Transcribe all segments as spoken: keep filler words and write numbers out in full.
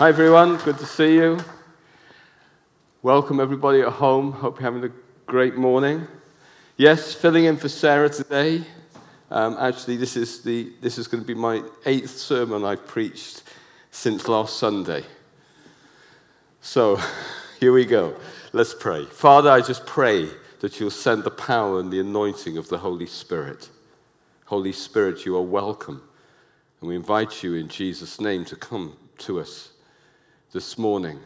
Hi everyone, good to see you. Welcome everybody at home, hope you're having a great morning. Yes, filling in for Sarah today. Um, actually, this is, the, this is going to be my eighth sermon I've preached since last Sunday. So, here we go. Let's pray. Father, I just pray that you'll send the power and the anointing of the Holy Spirit. Holy Spirit, you are welcome. And we invite you in Jesus' name to come to us this morning.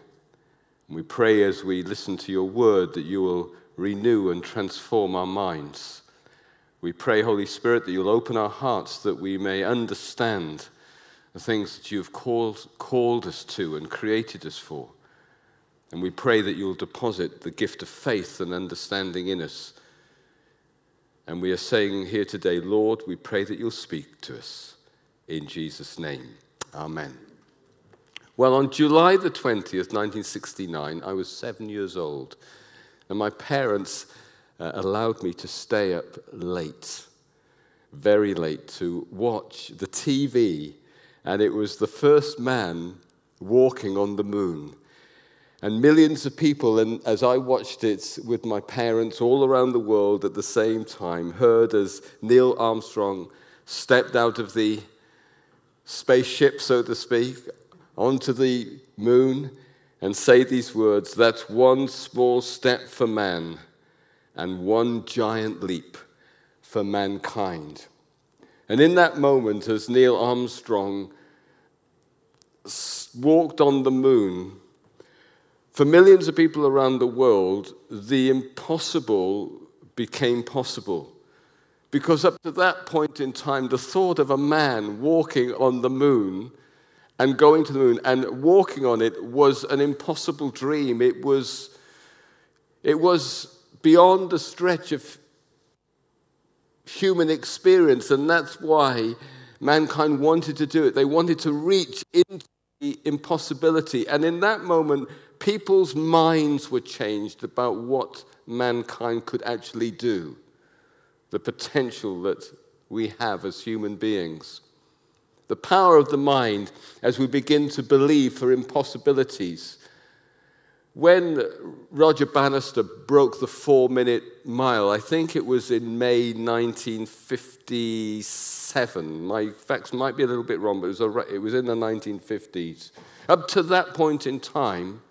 And we pray as we listen to your word that you will renew and transform our minds. We pray, Holy Spirit, that you'll open our hearts that we may understand the things that you've called, called us to and created us for. And we pray that you'll deposit the gift of faith and understanding in us. And we are saying here today, Lord, we pray that you'll speak to us. In Jesus' name, amen. Well, on July the twentieth, nineteen sixty-nine, I was seven years old, and my parents uh, allowed me to stay up late, very late, to watch the T V, and it was the first man walking on the moon. And millions of people, and as I watched it with my parents all around the world at the same time, heard as Neil Armstrong stepped out of the spaceship, so to speak, onto the moon and say these words, "That's one small step for man and one giant leap for mankind." And in that moment, as Neil Armstrong walked on the moon, for millions of people around the world, the impossible became possible. Because up to that point in time, the thought of a man walking on the moon and going to the moon and walking on it was an impossible dream. It was, it was beyond a stretch of human experience, and that's why mankind wanted to do it. They wanted to reach into the impossibility. And in that moment, people's minds were changed about what mankind could actually do, the potential that we have as human beings. The power of the mind as we begin to believe for impossibilities. When Roger Bannister broke the four-minute mile, I think it was in May nineteen fifty-seven. My facts might be a little bit wrong, but it was in the nineteen fifties. Up to that point in time,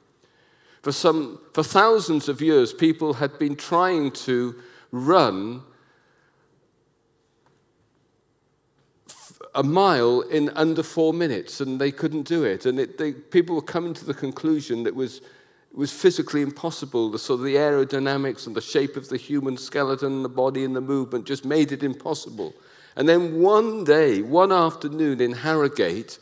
for some, for thousands of years, people had been trying to run a mile in under four minutes, and they couldn't do it. And it, they, people were coming to the conclusion that it was, it was physically impossible. The, so the aerodynamics and the shape of the human skeleton, the body and the movement just made it impossible. And then one day, one afternoon in Harrogate,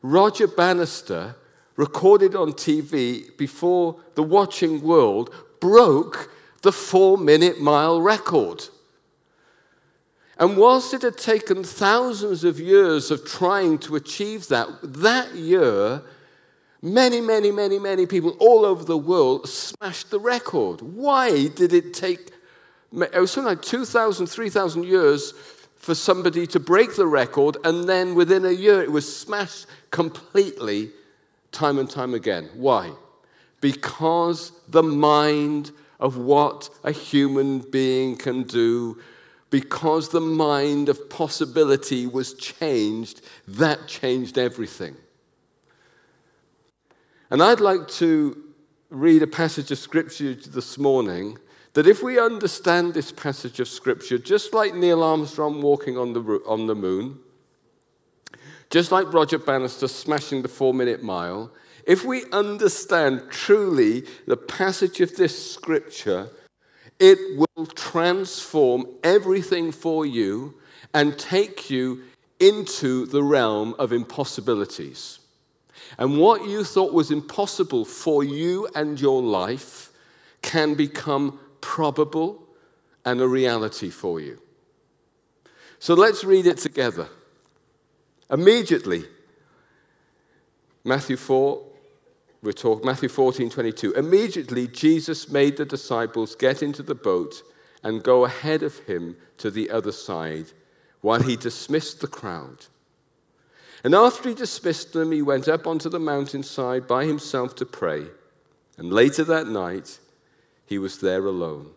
Roger Bannister, recorded on T V before the watching world, broke the four-minute mile record. And whilst it had taken thousands of years of trying to achieve that, that year, many, many, many, many people all over the world smashed the record. Why did it take, it was something like two thousand, three thousand years for somebody to break the record, and then within a year it was smashed completely time and time again. Why? Because the mind of what a human being can do, because the mind of possibility was changed, that changed everything. And I'd like to read a passage of Scripture this morning, that if we understand this passage of Scripture, just like Neil Armstrong walking on the, on the moon, just like Roger Bannister smashing the four-minute mile, if we understand truly the passage of this Scripture, it will transform everything for you and take you into the realm of impossibilities. And what you thought was impossible for you and your life can become probable and a reality for you. So let's read it together. Immediately, Matthew four, we're talking Matthew fourteen twenty-two. Immediately, Jesus made the disciples get into the boat and go ahead of him to the other side while he dismissed the crowd. And after he dismissed them, he went up onto the mountainside by himself to pray. And later that night, he was there alone.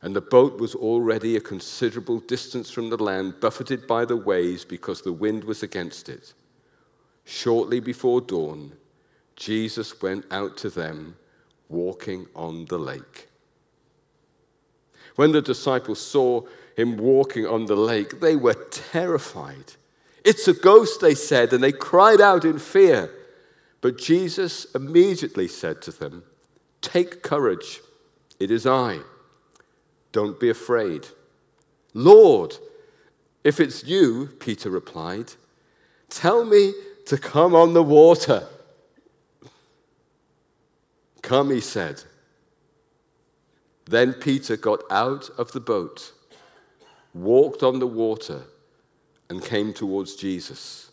And the boat was already a considerable distance from the land, buffeted by the waves because the wind was against it. Shortly before dawn, Jesus went out to them, walking on the lake. When the disciples saw him walking on the lake, they were terrified. "It's a ghost," they said, and they cried out in fear. But Jesus immediately said to them, "Take courage, it is I. Don't be afraid." "Lord, if it's you," Peter replied, "tell me to come on the water." "Come," he said. Then Peter got out of the boat, walked on the water, and came towards Jesus.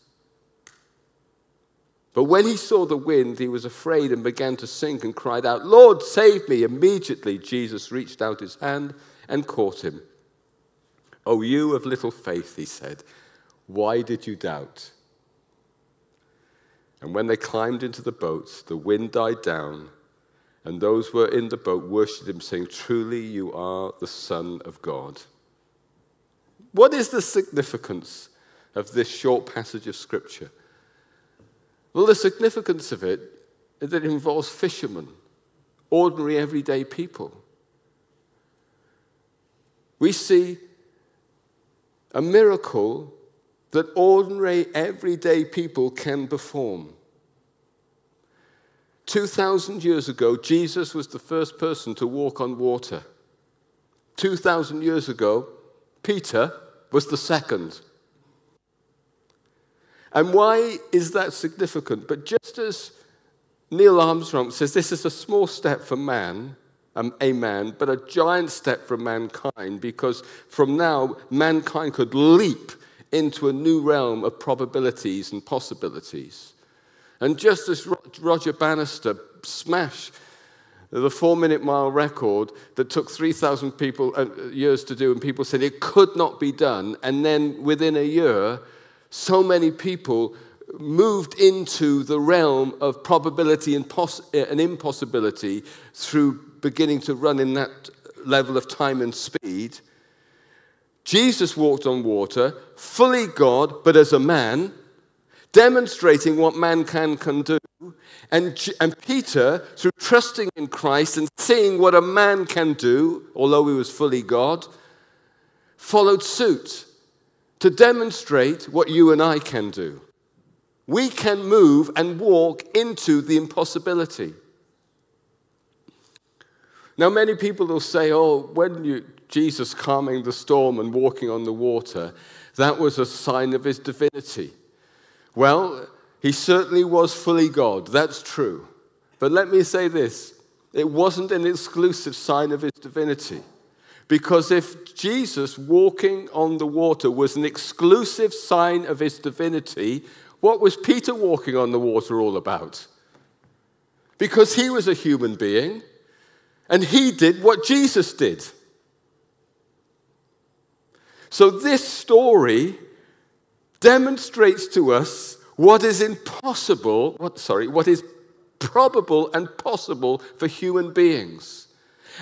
But when he saw the wind, he was afraid and began to sink and cried out, "Lord, save me!" Immediately Jesus reached out his hand and caught him. "Oh, you of little faith," he said, "why did you doubt?" And when they climbed into the boat, the wind died down, and those who were in the boat worshipped him, saying, "Truly you are the Son of God." What is the significance of this short passage of Scripture? Well, the significance of it is that it involves fishermen, ordinary, everyday people. We see a miracle that ordinary, everyday people can perform. two thousand years ago, Jesus was the first person to walk on water. two thousand years ago, Peter was the second. And why is that significant? But just as Neil Armstrong says, this is a small step for man, um, a man, but a giant step for mankind, because from now, mankind could leap into a new realm of probabilities and possibilities. And just as Roger Bannister smashed the four-minute mile record that took three thousand people uh, years to do, and people said it could not be done, and then within a year, so many people moved into the realm of probability and, poss- and impossibility through beginning to run in that level of time and speed. Jesus walked on water, fully God, but as a man, demonstrating what man can, can do. And, and Peter, through trusting in Christ and seeing what a man can do, although he was fully God, followed suit to demonstrate what you and I can do. We can move and walk into the impossibility. Now, many people will say, oh, when you, Jesus calming the storm and walking on the water, that was a sign of his divinity. Well, he certainly was fully God, that's true. But let me say this, it wasn't an exclusive sign of his divinity. Because if Jesus walking on the water was an exclusive sign of his divinity, what was Peter walking on the water all about? Because he was a human being, and he did what Jesus did. So this story demonstrates to us what is impossible, what, sorry, what is probable and possible for human beings.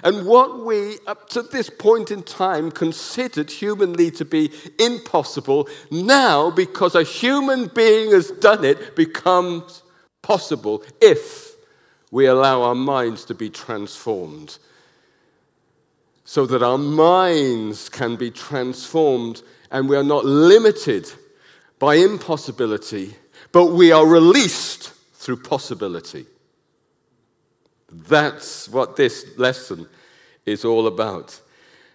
And what we, up to this point in time, considered humanly to be impossible, now, because a human being has done it, becomes possible if we allow our minds to be transformed. So that our minds can be transformed and we are not limited by impossibility, but we are released through possibility. That's what this lesson is all about.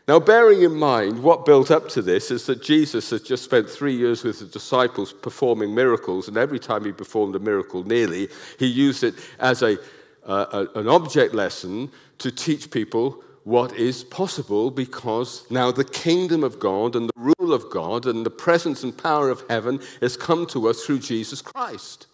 Now, bearing in mind what built up to this is that Jesus has just spent three years with the disciples performing miracles, and every time he performed a miracle nearly, he used it as a, uh, an object lesson to teach people what is possible, because now the kingdom of God and the rule of God and the presence and power of heaven has come to us through Jesus Christ.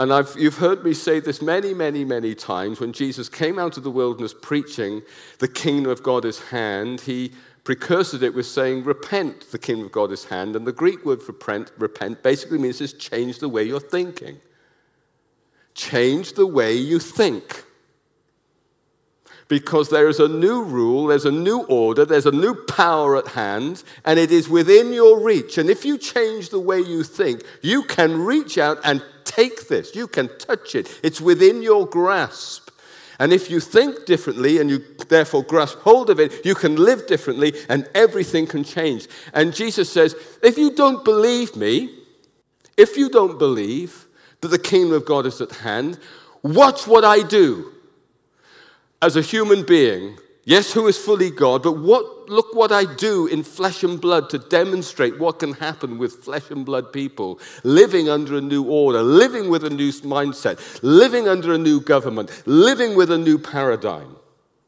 And I've, you've heard me say this many, many, many times. When Jesus came out of the wilderness preaching the kingdom of God is hand, he precursored it with saying, repent, the kingdom of God is hand. And the Greek word for repent, repent basically means just change the way you're thinking. Change the way you think. Because there is a new rule, there's a new order, there's a new power at hand, and it is within your reach. And if you change the way you think, you can reach out and take this. You can touch it. It's within your grasp. And if you think differently and you therefore grasp hold of it, you can live differently and everything can change. And Jesus says, if you don't believe me, if you don't believe that the kingdom of God is at hand, watch what I do as a human being. Yes, who is fully God, but what, look what I do in flesh and blood to demonstrate what can happen with flesh and blood people, living under a new order, living with a new mindset, living under a new government, living with a new paradigm.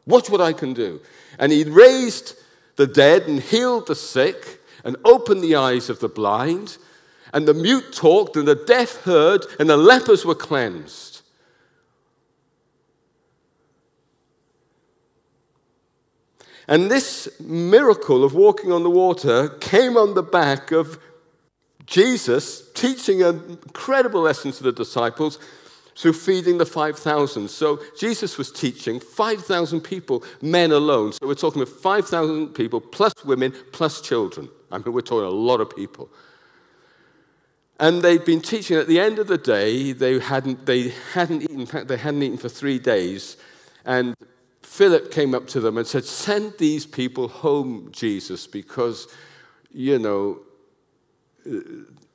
Watch what I can do. And he raised the dead and healed the sick and opened the eyes of the blind, and the mute talked and the deaf heard and the lepers were cleansed. And this miracle of walking on the water came on the back of Jesus teaching an incredible lesson to the disciples through feeding the five thousand. So Jesus was teaching five thousand people, men alone. So we're talking about five thousand people plus women plus children. I mean, we're talking a lot of people. And they'd been teaching. At the end of the day, they hadn't, they hadn't eaten. In fact, they hadn't eaten for three days. And Philip came up to them and said, send these people home, Jesus, because, you know,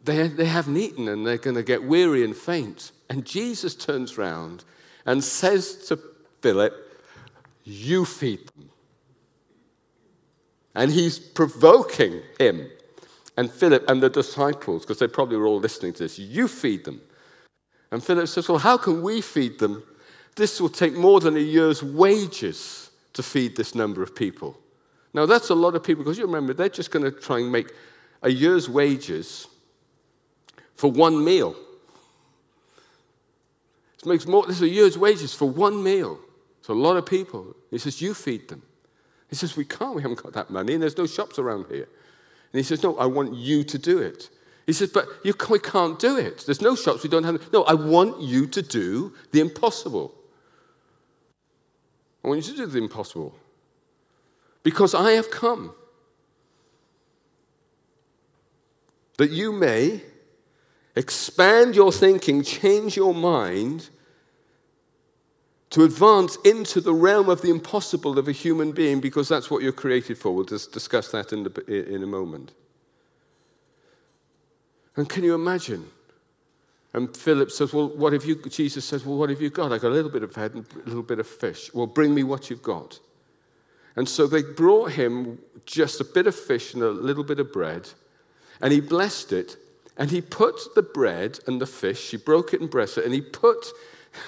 they, they haven't eaten and they're going to get weary and faint. And Jesus turns round and says to Philip, you feed them. And he's provoking him and Philip and the disciples, because they probably were all listening to this, you feed them. And Philip says, well, how can we feed them? This will take more than a year's wages to feed this number of people. Now, that's a lot of people, because you remember, they're just going to try and make a year's wages for one meal. It makes more, this is a year's wages for one meal. It's a lot of people. He says, you feed them. He says, we can't, we haven't got that money, and there's no shops around here. And he says, no, I want you to do it. He says, but you, we can't do it. There's no shops, we don't have. No, I want you to do the impossible. I want you to do the impossible, because I have come that you may expand your thinking, change your mind to advance into the realm of the impossible of a human being, because that's what you're created for. We'll just discuss that in, the, in a moment. And can you imagine? And Philip says, well, what have you, Jesus says, well, what have you got? I got a little bit of bread and a little bit of fish. Well, bring me what you've got. And so they brought him just a bit of fish and a little bit of bread, and he blessed it, and he put the bread and the fish, he broke it and blessed it, and he put,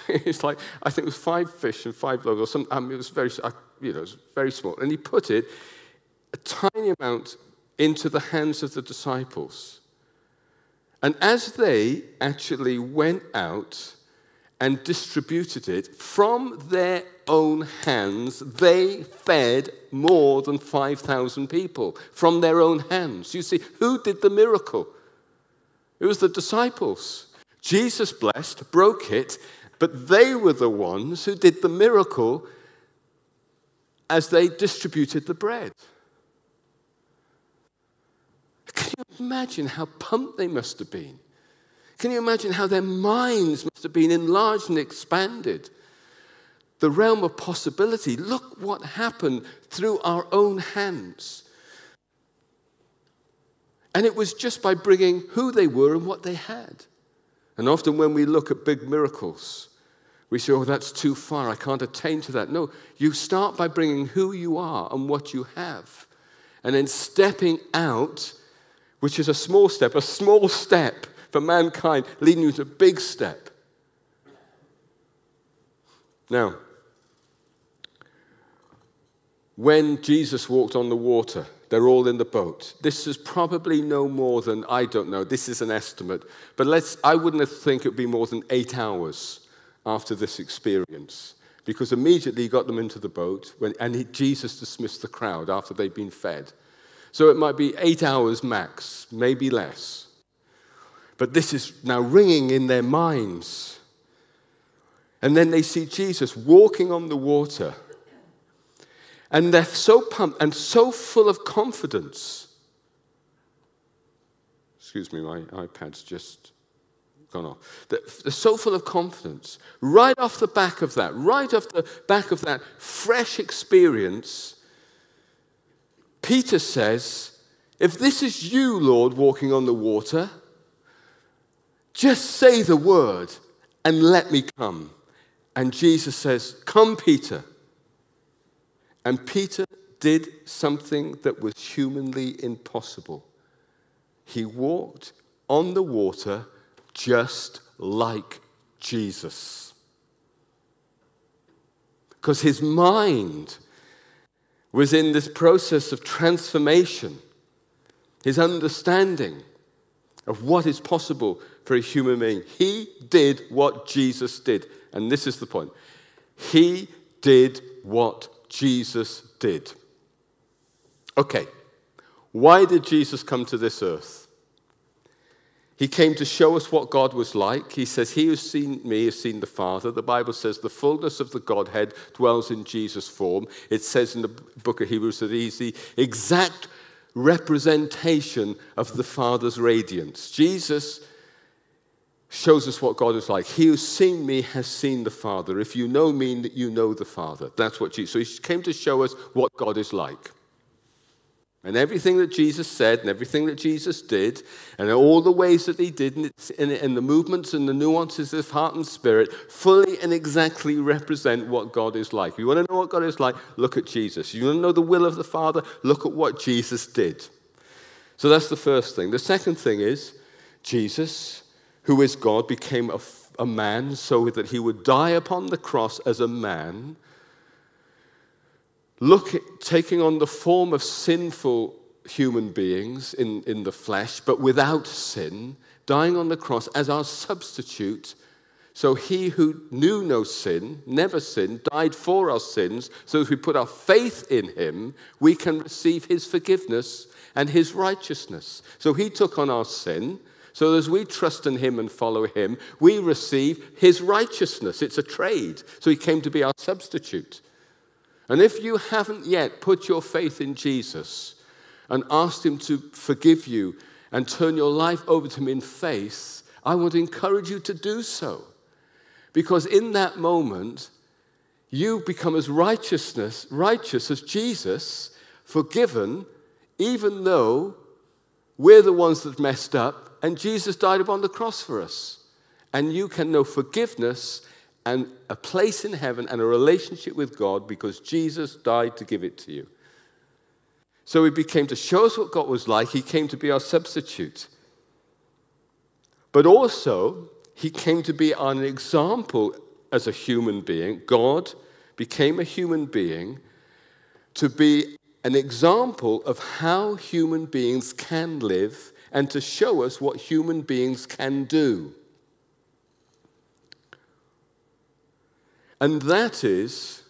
it's like, I think it was five fish and five loaves, or something, I mean, it was very, you know, it was very small, and he put it, a tiny amount, into the hands of the disciples. And as they actually went out and distributed it from their own hands, they fed more than five thousand people from their own hands. You see, who did the miracle? It was the disciples. Jesus blessed, broke it, but they were the ones who did the miracle as they distributed the bread. Can you imagine how pumped they must have been? Can you imagine how their minds must have been enlarged and expanded? The realm of possibility. Look what happened through our own hands. And it was just by bringing who they were and what they had. And often when we look at big miracles, we say, oh, that's too far. I can't attain to that. No, you start by bringing who you are and what you have. And then stepping out, which is a small step, a small step for mankind, leading you to a big step. Now, when Jesus walked on the water, They're all in the boat. This is probably no more than, I don't know, this is an estimate, but let's, I wouldn't think it would be more than eight hours after this experience, because immediately he got them into the boat, when, and he, Jesus dismissed the crowd after they'd been fed. So it might be eight hours max, maybe less. But this is now ringing in their minds. And then they see Jesus walking on the water. And they're so pumped and so full of confidence. Excuse me, my iPad's just gone off. They're so full of confidence. Right off the back of that, right off the back of that fresh experience, Peter says, if this is you, Lord, walking on the water, just say the word and let me come. And Jesus says, come, Peter. And Peter did something that was humanly impossible. He walked on the water just like Jesus. Because his mind was in this process of transformation, his understanding of what is possible for a human being. He did what Jesus did. And this is the point. He did what Jesus did. Okay, why did Jesus come to this earth? He came to show us what God was like. He says, he who's seen me has seen the Father. The Bible says the fullness of the Godhead dwells in Jesus' form. It says in the book of Hebrews that he's the exact representation of the Father's radiance. Jesus shows us what God is like. He who's seen me has seen the Father. If you know me, you know the Father. That's what Jesus. So he came to show us what God is like. And everything that Jesus said and everything that Jesus did and all the ways that he did and the movements and the nuances of heart and spirit fully and exactly represent what God is like. You want to know what God is like? Look at Jesus. You want to know the will of the Father? Look at what Jesus did. So that's the first thing. The second thing is Jesus, who is God, became a, a man so that he would die upon the cross as a man, look at, taking on the form of sinful human beings in, in the flesh, but without sin, dying on the cross as our substitute. So he who knew no sin, never sinned, died for our sins, so if we put our faith in him, we can receive his forgiveness and his righteousness. So he took on our sin. So as we trust in him and follow him, we receive his righteousness. It's a trade. So he came to be our substitute. And if you haven't yet put your faith in Jesus and asked him to forgive you and turn your life over to him in faith, I would encourage you to do so. Because in that moment, you become as righteousness, righteous as Jesus, forgiven, even though we're the ones that messed up. And Jesus died upon the cross for us. And you can know forgiveness and a place in heaven and a relationship with God because Jesus died to give it to you. So he came to show us what God was like. He came to be our substitute. But also, he came to be an example as a human being. God became a human being to be an example of how human beings can live and to show us what human beings can do. And that is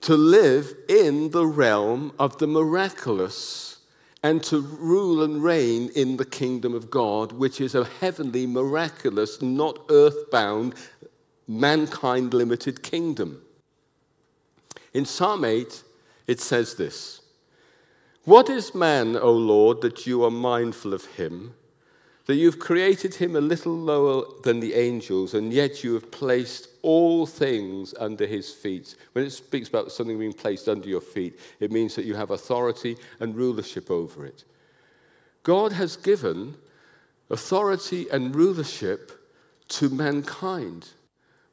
to live in the realm of the miraculous and to rule and reign in the kingdom of God, which is a heavenly, miraculous, not earthbound, mankind-limited kingdom. In Psalm eight, it says this, what is man, O Lord, that you are mindful of him, that you've created him a little lower than the angels, and yet you have placed all things under his feet? When it speaks about something being placed under your feet, it means that you have authority and rulership over it. God has given authority and rulership to mankind.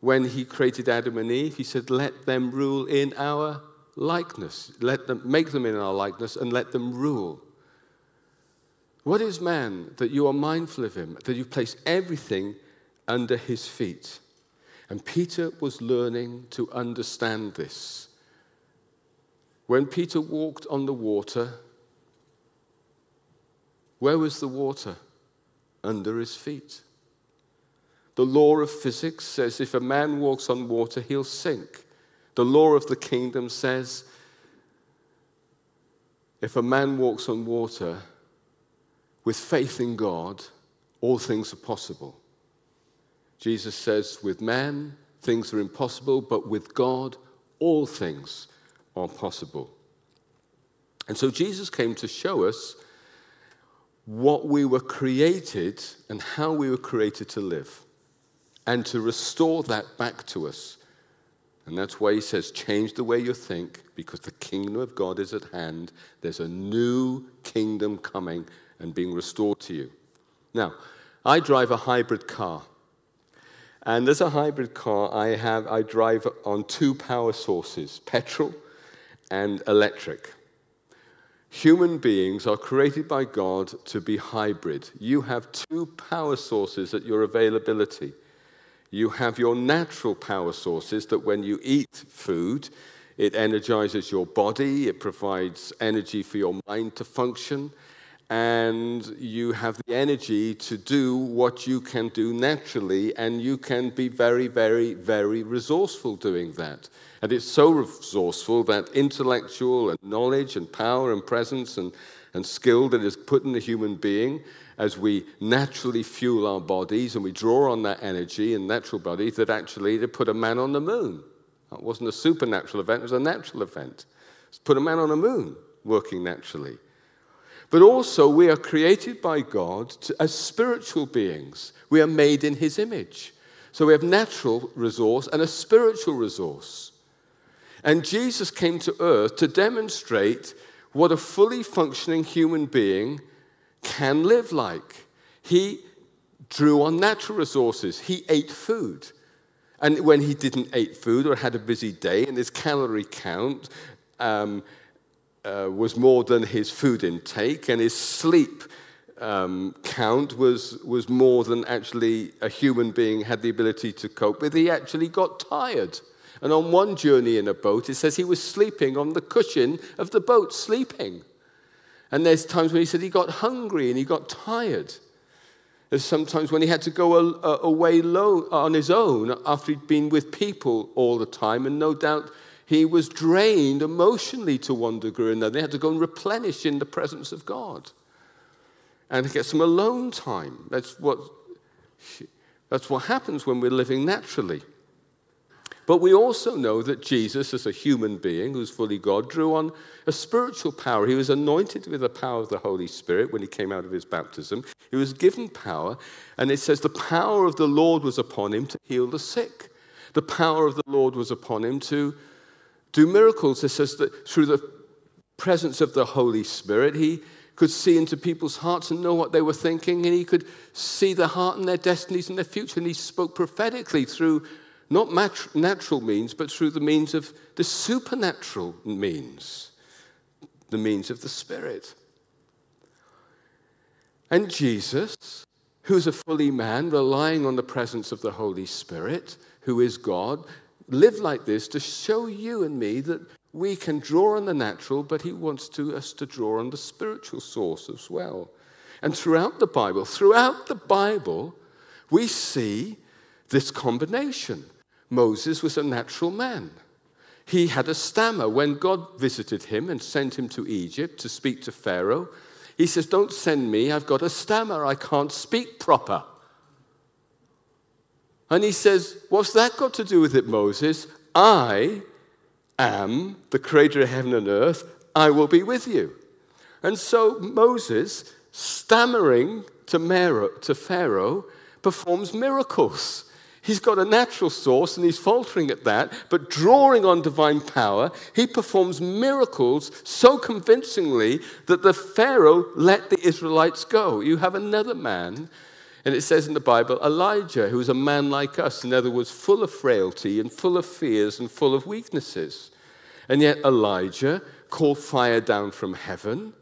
When he created Adam and Eve, he said, let them rule in our likeness, let them make them in our likeness and let them rule. What is man that you are mindful of him, that you place everything under his feet? And Peter was learning to understand this. When Peter walked on the water, Where was the water? Under his feet. The law of physics says if a man walks on water, he'll sink. The law of the kingdom says if a man walks on water with faith in God, all things are possible. Jesus says with man, things are impossible, but with God, all things are possible. And so Jesus came to show us what we were created and how we were created to live, and to restore that back to us. And that's why he says, change the way you think, because the kingdom of God is at hand. There's a new kingdom coming and being restored to you. Now, I drive a hybrid car. And as a hybrid car, I have I drive on two power sources, petrol and electric. Human beings are created by God to be hybrid. You have two power sources at your availability. You have your natural power sources that when you eat food, it energizes your body, it provides energy for your mind to function, and you have the energy to do what you can do naturally, and you can be very, very, very resourceful doing that. And it's so resourceful that intellectual and knowledge and power and presence and, and skill that is put in the human being as we naturally fuel our bodies and we draw on that energy in natural bodies, that actually they put a man on the moon. That wasn't a supernatural event, it was a natural event. It's put a man on the moon working naturally. But also we are created by God to, as spiritual beings. We are made in his image. So we have natural resource and a spiritual resource. And Jesus came to earth to demonstrate what a fully functioning human being can live like. He drew on natural resources. He ate food. And when he didn't eat food or had a busy day and his calorie count um, uh, was more than his food intake and his sleep um, count was, was more than actually a human being had the ability to cope with, he actually got tired. And on one journey in a boat, it says he was sleeping on the cushion of the boat, sleeping. And there's times when he said he got hungry and he got tired. There's sometimes when he had to go a, a, away low on his own after he'd been with people all the time, and no doubt he was drained emotionally to one degree or another. They had to go and replenish in the presence of God and get some alone time. That's what, that's what happens when we're living naturally. But we also know that Jesus, as a human being who's fully God, drew on a spiritual power. He was anointed with the power of the Holy Spirit when he came out of his baptism. He was given power, and it says the power of the Lord was upon him to heal the sick. The power of the Lord was upon him to do miracles. It says that through the presence of the Holy Spirit, he could see into people's hearts and know what they were thinking, and he could see their heart and their destinies and their future, and he spoke prophetically through not natural means, but through the means of the supernatural means, the means of the Spirit. And Jesus, who's a fully man, relying on the presence of the Holy Spirit, who is God, lived like this to show you and me that we can draw on the natural, but he wants to, us to draw on the spiritual source as well. And throughout the Bible, throughout the Bible, we see this combination. Moses was a natural man. He had a stammer. When God visited him and sent him to Egypt to speak to Pharaoh, he says, don't send me, I've got a stammer, I can't speak proper. And he says, what's that got to do with it, Moses? I am the creator of heaven and earth, I will be with you. And so Moses, stammering to Pharaoh, performs miracles. He's got a natural source and he's faltering at that, but drawing on divine power, he performs miracles so convincingly that the Pharaoh let the Israelites go. You have another man, and it says in the Bible, Elijah, who was a man like us, in other words, full of frailty and full of fears and full of weaknesses. And yet Elijah called fire down from heaven.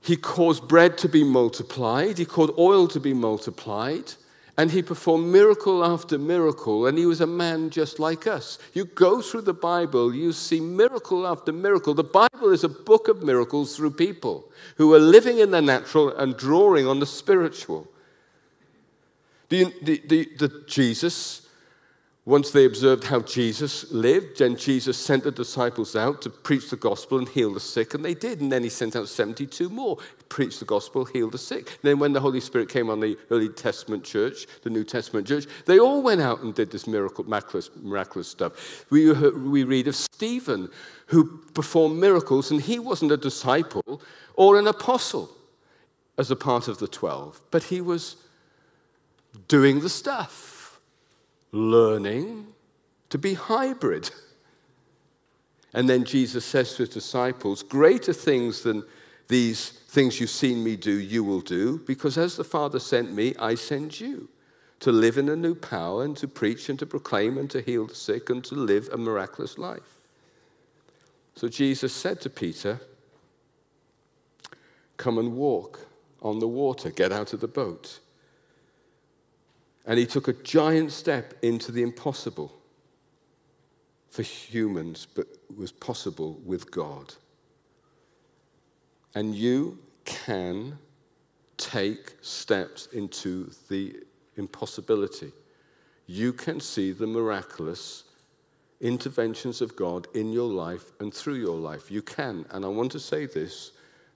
He caused bread to be multiplied. He caused oil to be multiplied. And he performed miracle after miracle, and he was a man just like us. You go through the Bible, you see miracle after miracle. The Bible is a book of miracles through people who are living in the natural and drawing on the spiritual. The, the, the, the Jesus, once they observed how Jesus lived, then Jesus sent the disciples out to preach the gospel and heal the sick, and they did. And then he sent out seventy-two more. Preach the gospel, heal the sick. And then when the Holy Spirit came on the early Testament church, the New Testament church, they all went out and did this miracle, miraculous, miraculous stuff. We, we read of Stephen, who performed miracles, and he wasn't a disciple or an apostle as a part of the twelve, but he was doing the stuff, learning to be hybrid. And then Jesus says to his disciples, greater things than these things you've seen me do, you will do, because as the Father sent me, I send you to live in a new power and to preach and to proclaim and to heal the sick and to live a miraculous life. So Jesus said to Peter, come and walk on the water, get out of the boat. And he took a giant step into the impossible for humans, but was possible with God. And you can take steps into the impossibility. You can see the miraculous interventions of God in your life and through your life. You can. And I want to say this,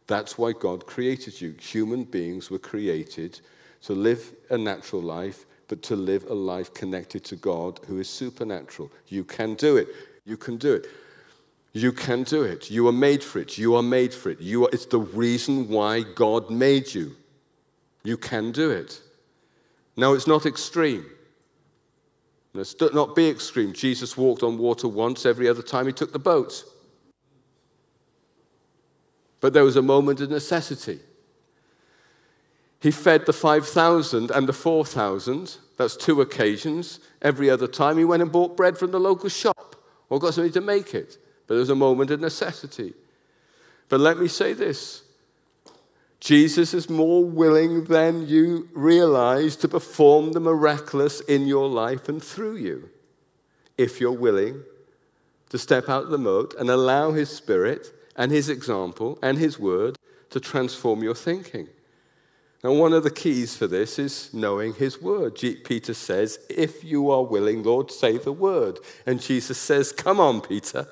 that's why God created you. Human beings were created to live a natural life, but to live a life connected to God who is supernatural. You can do it. You can do it. You can do it. You are made for it. You are made for it. You are, it's the reason why God made you. You can do it. Now, it's not extreme. Let's not be extreme. Jesus walked on water once. Every other time he took the boat. But there was a moment of necessity. He fed the five thousand and the four thousand. That's two occasions. Every other time he went and bought bread from the local shop or got somebody to make it. But there's a moment of necessity. But let me say this. Jesus is more willing than you realize to perform the miraculous in your life and through you, if you're willing to step out of the moat and allow his spirit and his example and his word to transform your thinking. Now, one of the keys for this is knowing his word. Peter says, if you are willing, Lord, say the word. And Jesus says, come on, Peter.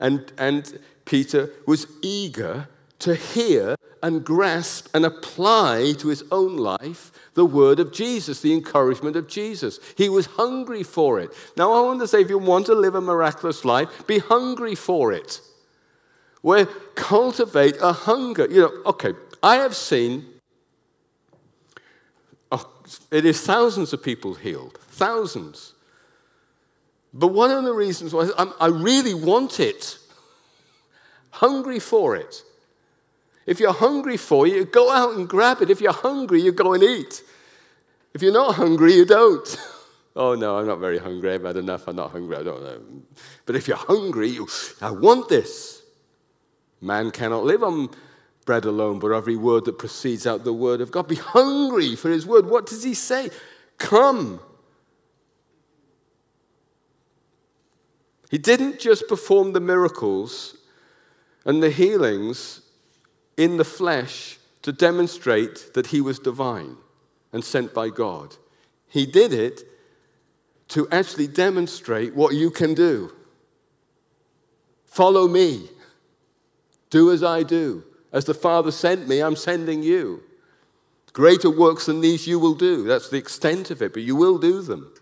And, and Peter was eager to hear and grasp and apply to his own life the word of Jesus, the encouragement of Jesus. He was hungry for it. Now, I want to say, if you want to live a miraculous life, be hungry for it. Well, cultivate a hunger. You know, okay, I have seen, oh, it is thousands of people healed, thousands. But one of the reasons why I'm, I really want it, hungry for it. If you're hungry for it, you go out and grab it. If you're hungry, you go and eat. If you're not hungry, you don't. Oh, no, I'm not very hungry. I've had enough. I'm not hungry. I don't know. But if you're hungry, you, I want this. Man cannot live on bread alone, but every word that proceeds out the word of God. Be hungry for his word. What does he say? Come. He didn't just perform the miracles and the healings in the flesh to demonstrate that he was divine and sent by God. He did it to actually demonstrate what you can do. Follow me. Do as I do. As the Father sent me, I'm sending you. Greater works than these you will do. That's the extent of it, but you will do them.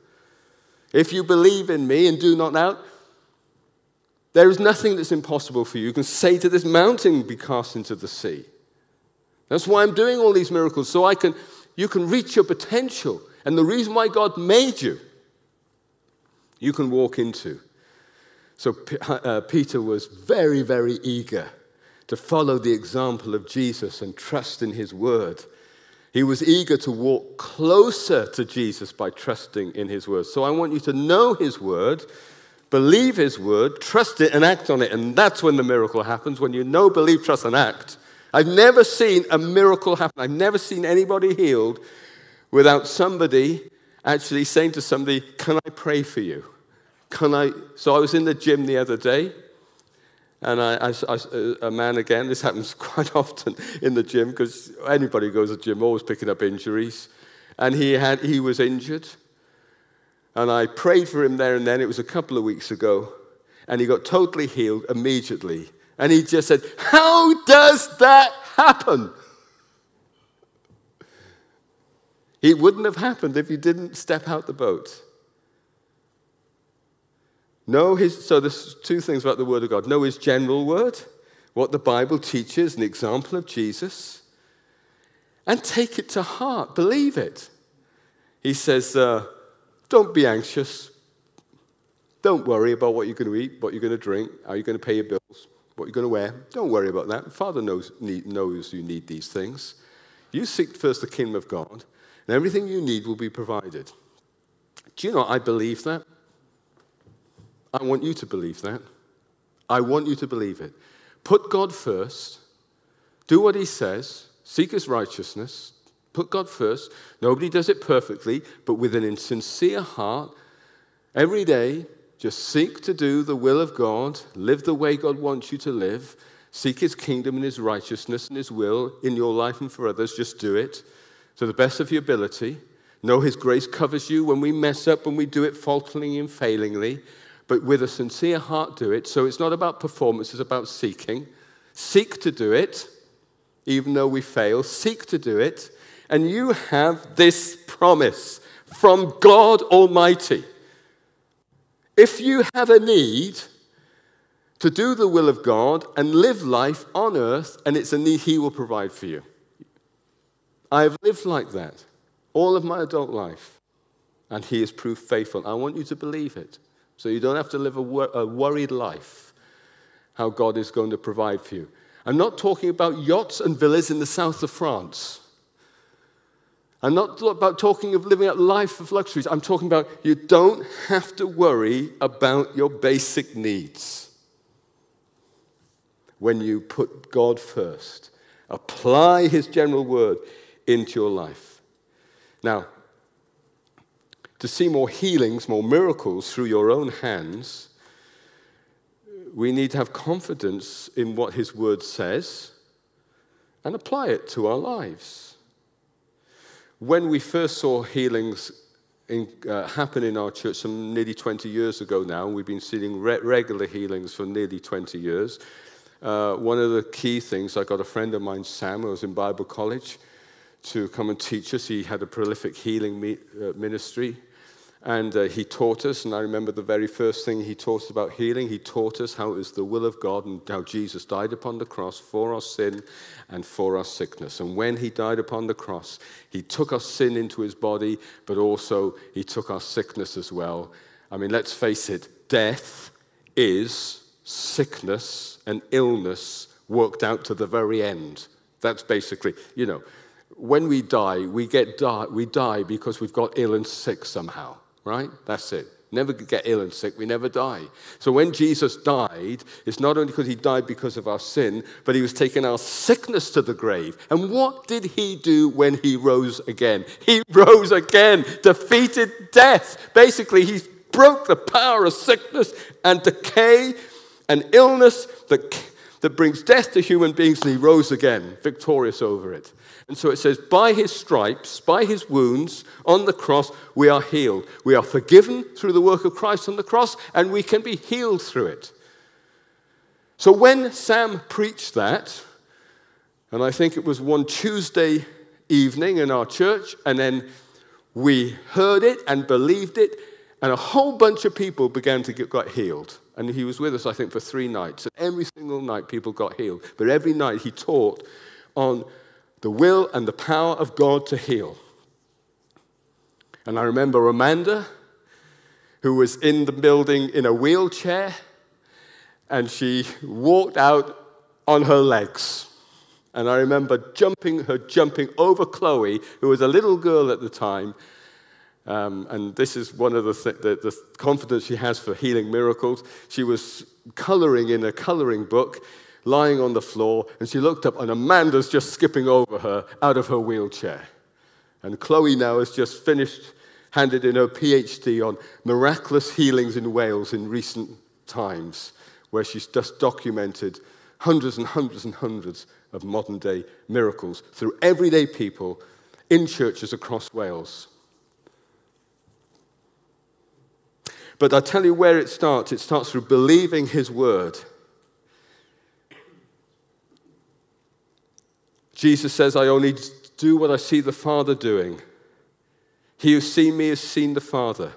If you believe in me and do not doubt, there is nothing that's impossible for you. You can say to this mountain, be cast into the sea. That's why I'm doing all these miracles, so I can, you can reach your potential. And the reason why God made you, you can walk into. So uh, Peter was very, very eager to follow the example of Jesus and trust in his word. He was eager to walk closer to Jesus by trusting in his word. So I want you to know his word, believe his word, trust it, and act on it. And that's when the miracle happens, when you know, believe, trust, and act. I've never seen a miracle happen. I've never seen anybody healed without somebody actually saying to somebody, can I pray for you? Can I? So I was in the gym the other day, and I, I, I, a man again, this happens quite often in the gym, because anybody who goes to the gym always picking up injuries, and he had he was injured, and I prayed for him there and then. It was a couple of weeks ago, and he got totally healed immediately, and he just said, how does that happen? It wouldn't have happened if you didn't step out the boat. Know his, so there's two things about the Word of God. Know his general word, what the Bible teaches, an example of Jesus, and take it to heart. Believe it. He says, uh, don't be anxious. Don't worry about what you're going to eat, what you're going to drink, how you're going to pay your bills, what you're going to wear. Don't worry about that. Father knows, need, knows you need these things. You seek first the kingdom of God, and everything you need will be provided. Do you know, I believe that. I want you to believe that. I want you to believe it. Put God first. Do what he says. Seek his righteousness. Put God first. Nobody does it perfectly, but with an insincere heart, every day, just seek to do the will of God. Live the way God wants you to live. Seek his kingdom and his righteousness and his will in your life and for others. Just do it to the best of your ability. Know his grace covers you when we mess up, when we do it falteringly and failingly. But with a sincere heart, do it. So it's not about performance, it's about seeking. Seek to do it, even though we fail. Seek to do it. And you have this promise from God Almighty. If you have a need to do the will of God and live life on earth, and it's a need he will provide for you. I have lived like that all of my adult life, and he has proved faithful. I want you to believe it. So you don't have to live a, wor- a worried life, how God is going to provide for you. I'm not talking about yachts and villas in the south of France. I'm not about talking of living a life of luxuries. I'm talking about you don't have to worry about your basic needs when you put God first. Apply his general word into your life. Now, to see more healings, more miracles through your own hands, we need to have confidence in what his word says and apply it to our lives. When we first saw healings in, uh, happen in our church some nearly twenty years ago now, we've been seeing re- regular healings for nearly twenty years. Uh, one of the key things, I got a friend of mine, Sam, who was in Bible college, to come and teach us. He had a prolific healing me- uh, ministry. And uh, he taught us, and I remember the very first thing he taught us about healing, he taught us how it was the will of God and how Jesus died upon the cross for our sin and for our sickness. And when he died upon the cross, he took our sin into his body, but also he took our sickness as well. I mean, let's face it, death is sickness and illness worked out to the very end. That's basically, you know, when we die, we get die, we die because we've got ill and sick somehow. Right? That's it. Never get ill and sick. We never die. So when Jesus died, it's not only because he died because of our sin, but he was taking our sickness to the grave. And what did he do when he rose again? He rose again, defeated death. Basically, he broke the power of sickness and decay and illness that, that brings death to human beings, and he rose again, victorious over it. And so it says, by his stripes, by his wounds on the cross, we are healed. We are forgiven through the work of Christ on the cross, and we can be healed through it. So when Sam preached that, and I think it was one Tuesday evening in our church, and then we heard it and believed it, and a whole bunch of people began to get got healed. And he was with us, I think, for three nights. And every single night people got healed. But every night he taught on the will and the power of God to heal. And I remember Amanda, who was in the building in a wheelchair, and she walked out on her legs. And I remember jumping, her jumping over Chloe, who was a little girl at the time. Um, and this is one of the, th- the, the confidence she has for healing miracles. She was coloring in a coloring book, lying on the floor, and she looked up, and Amanda's just skipping over her out of her wheelchair. And Chloe now has just finished, handed in her PhD on miraculous healings in Wales in recent times, where she's just documented hundreds and hundreds and hundreds of modern-day miracles through everyday people in churches across Wales. But I tell you where it starts. It starts through believing his word. Jesus says, I only do what I see the Father doing. He who's seen me has seen the Father.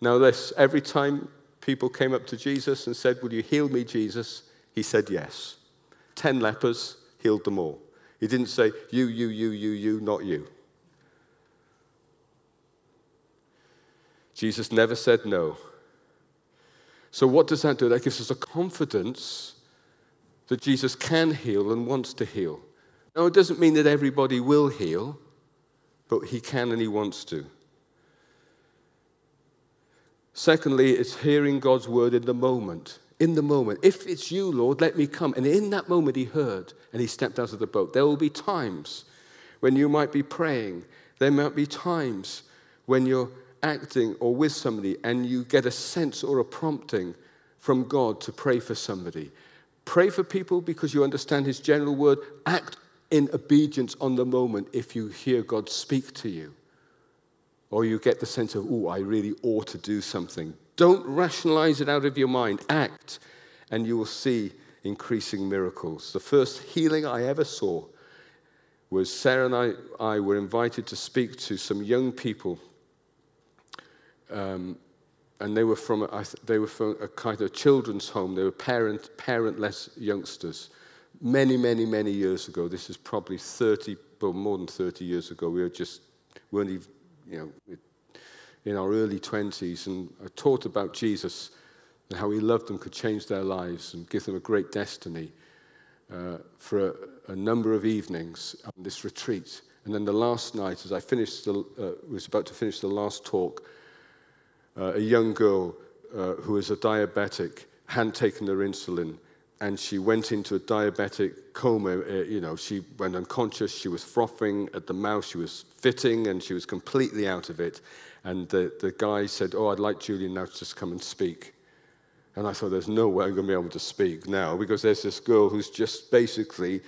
Now this, every time people came up to Jesus and said, will you heal me, Jesus? He said yes. Ten lepers, healed them all. He didn't say, you, you, you, you, you, not you. Jesus never said no. So what does that do? That gives us a confidence that Jesus can heal and wants to heal. Now, it doesn't mean that everybody will heal, but he can and he wants to. Secondly, it's hearing God's word in the moment. In the moment. If it's you, Lord, let me come. And in that moment, he heard and he stepped out of the boat. There will be times when you might be praying. There might be times when you're acting or with somebody and you get a sense or a prompting from God to pray for somebody. Pray for people because you understand his general word. Act in obedience on the moment if you hear God speak to you. Or you get the sense of, oh, I really ought to do something. Don't rationalize it out of your mind. Act, and you will see increasing miracles. The first healing I ever saw was Sarah and I, I were invited to speak to some young people. Um, and they were from a, they were from a kind of children's home. They were parent, parentless youngsters. Many, many, many years ago. This is probably thirty, well, more than thirty years ago. We were just, weren't even, you know, it, in our early twenties, and I taught about Jesus and how he loved them, could change their lives and give them a great destiny uh, for a, a number of evenings on this retreat. And then the last night, as I finished, the, uh, was about to finish the last talk, uh, a young girl uh, who was a diabetic hadn't taken her insulin, and she went into a diabetic coma. Uh, you know, she went unconscious, she was frothing at the mouth, she was fitting, and she was completely out of it. And the, the guy said, oh, I'd like Julian now to just come and speak. And I thought, there's no way I'm going to be able to speak now, because there's this girl who's just basically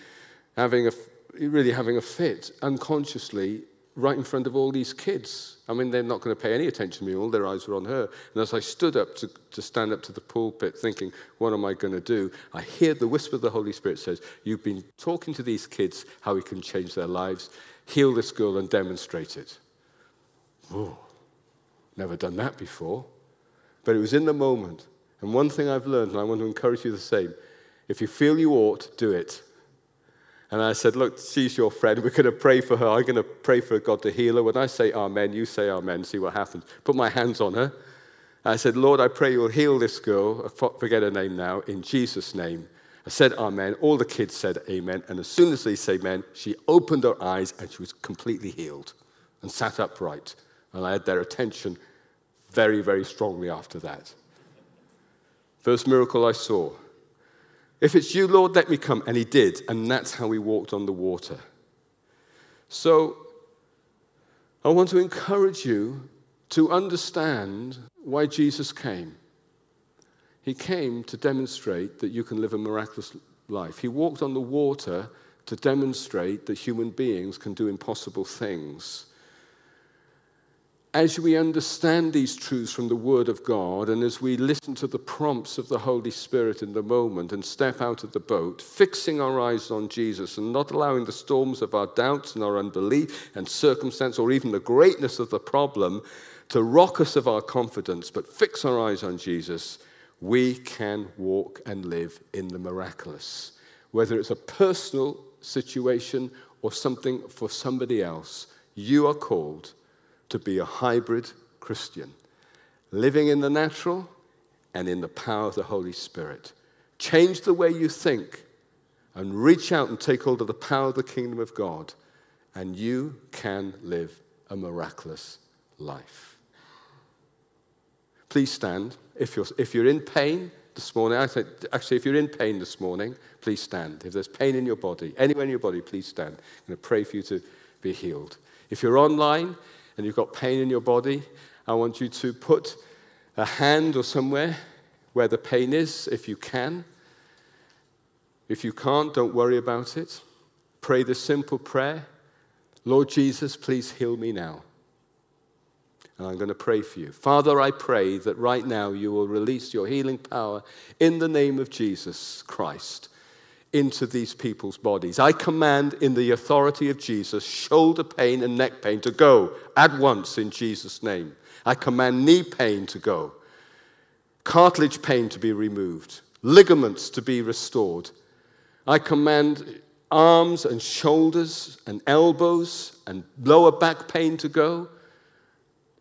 having a, really having a fit unconsciously right in front of all these kids. I mean, they're not going to pay any attention to me. All their eyes were on her. And as I stood up to, to stand up to the pulpit thinking, what am I going to do? I hear the whisper of the Holy Spirit says, you've been talking to these kids how we can change their lives. Heal this girl and demonstrate it. Whoa. Never done that before, but it was in the moment. And one thing I've learned, and I want to encourage you the same, if you feel you ought, do it. And I said, look, she's your friend. We're going to pray for her. I'm going to pray for God to heal her. When I say amen, you say amen. See what happens. Put my hands on her. I said, Lord, I pray you'll heal this girl. I forget her name now. In Jesus' name. I said amen. All the kids said amen. And as soon as they said amen, she opened her eyes and she was completely healed and sat upright. And I had their attention very, very strongly after that. First miracle I saw. If it's you, Lord, let me come. And he did. And that's how he walked on the water. So I want to encourage you to understand why Jesus came. He came to demonstrate that you can live a miraculous life. He walked on the water to demonstrate that human beings can do impossible things. As we understand these truths from the Word of God, and as we listen to the prompts of the Holy Spirit in the moment and step out of the boat, fixing our eyes on Jesus and not allowing the storms of our doubts and our unbelief and circumstance or even the greatness of the problem to rock us of our confidence, but fix our eyes on Jesus, we can walk and live in the miraculous. Whether it's a personal situation or something for somebody else, you are called to be a hybrid Christian, living in the natural and in the power of the Holy Spirit. Change the way you think and reach out and take hold of the power of the kingdom of God, and you can live a miraculous life. Please stand. If you're, if you're in pain this morning, actually, if you're in pain this morning, please stand. If there's pain in your body, anywhere in your body, please stand. I'm going to pray for you to be healed. If you're online and you've got pain in your body, I want you to put a hand or somewhere where the pain is, if you can. If you can't, don't worry about it. Pray the simple prayer, Lord Jesus, please heal me now. And I'm going to pray for you. Father, I pray that right now you will release your healing power in the name of Jesus Christ into these people's bodies. I command in the authority of Jesus shoulder pain and neck pain to go at once in Jesus' name. I command knee pain to go, cartilage pain to be removed, ligaments to be restored. I command arms and shoulders and elbows and lower back pain to go,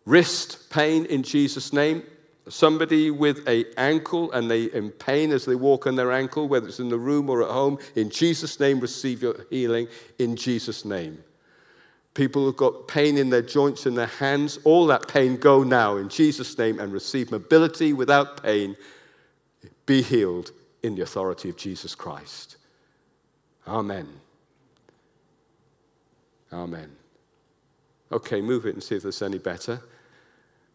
wrist pain in Jesus' name. Somebody with an ankle and they in pain as they walk on their ankle, whether it's in the room or at home, in Jesus' name, receive your healing in Jesus' name. People who've got pain in their joints, in their hands, all that pain go now in Jesus' name and receive mobility without pain. Be healed in the authority of Jesus Christ. Amen. Amen. Okay, move it and see if there's any better.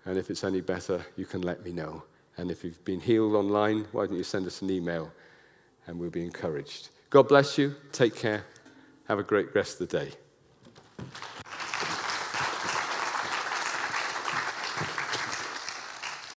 And if it's any better, you can let me know. And if you've been healed online, why don't you send us an email and we'll be encouraged. God bless you. Take care. Have a great rest of the day.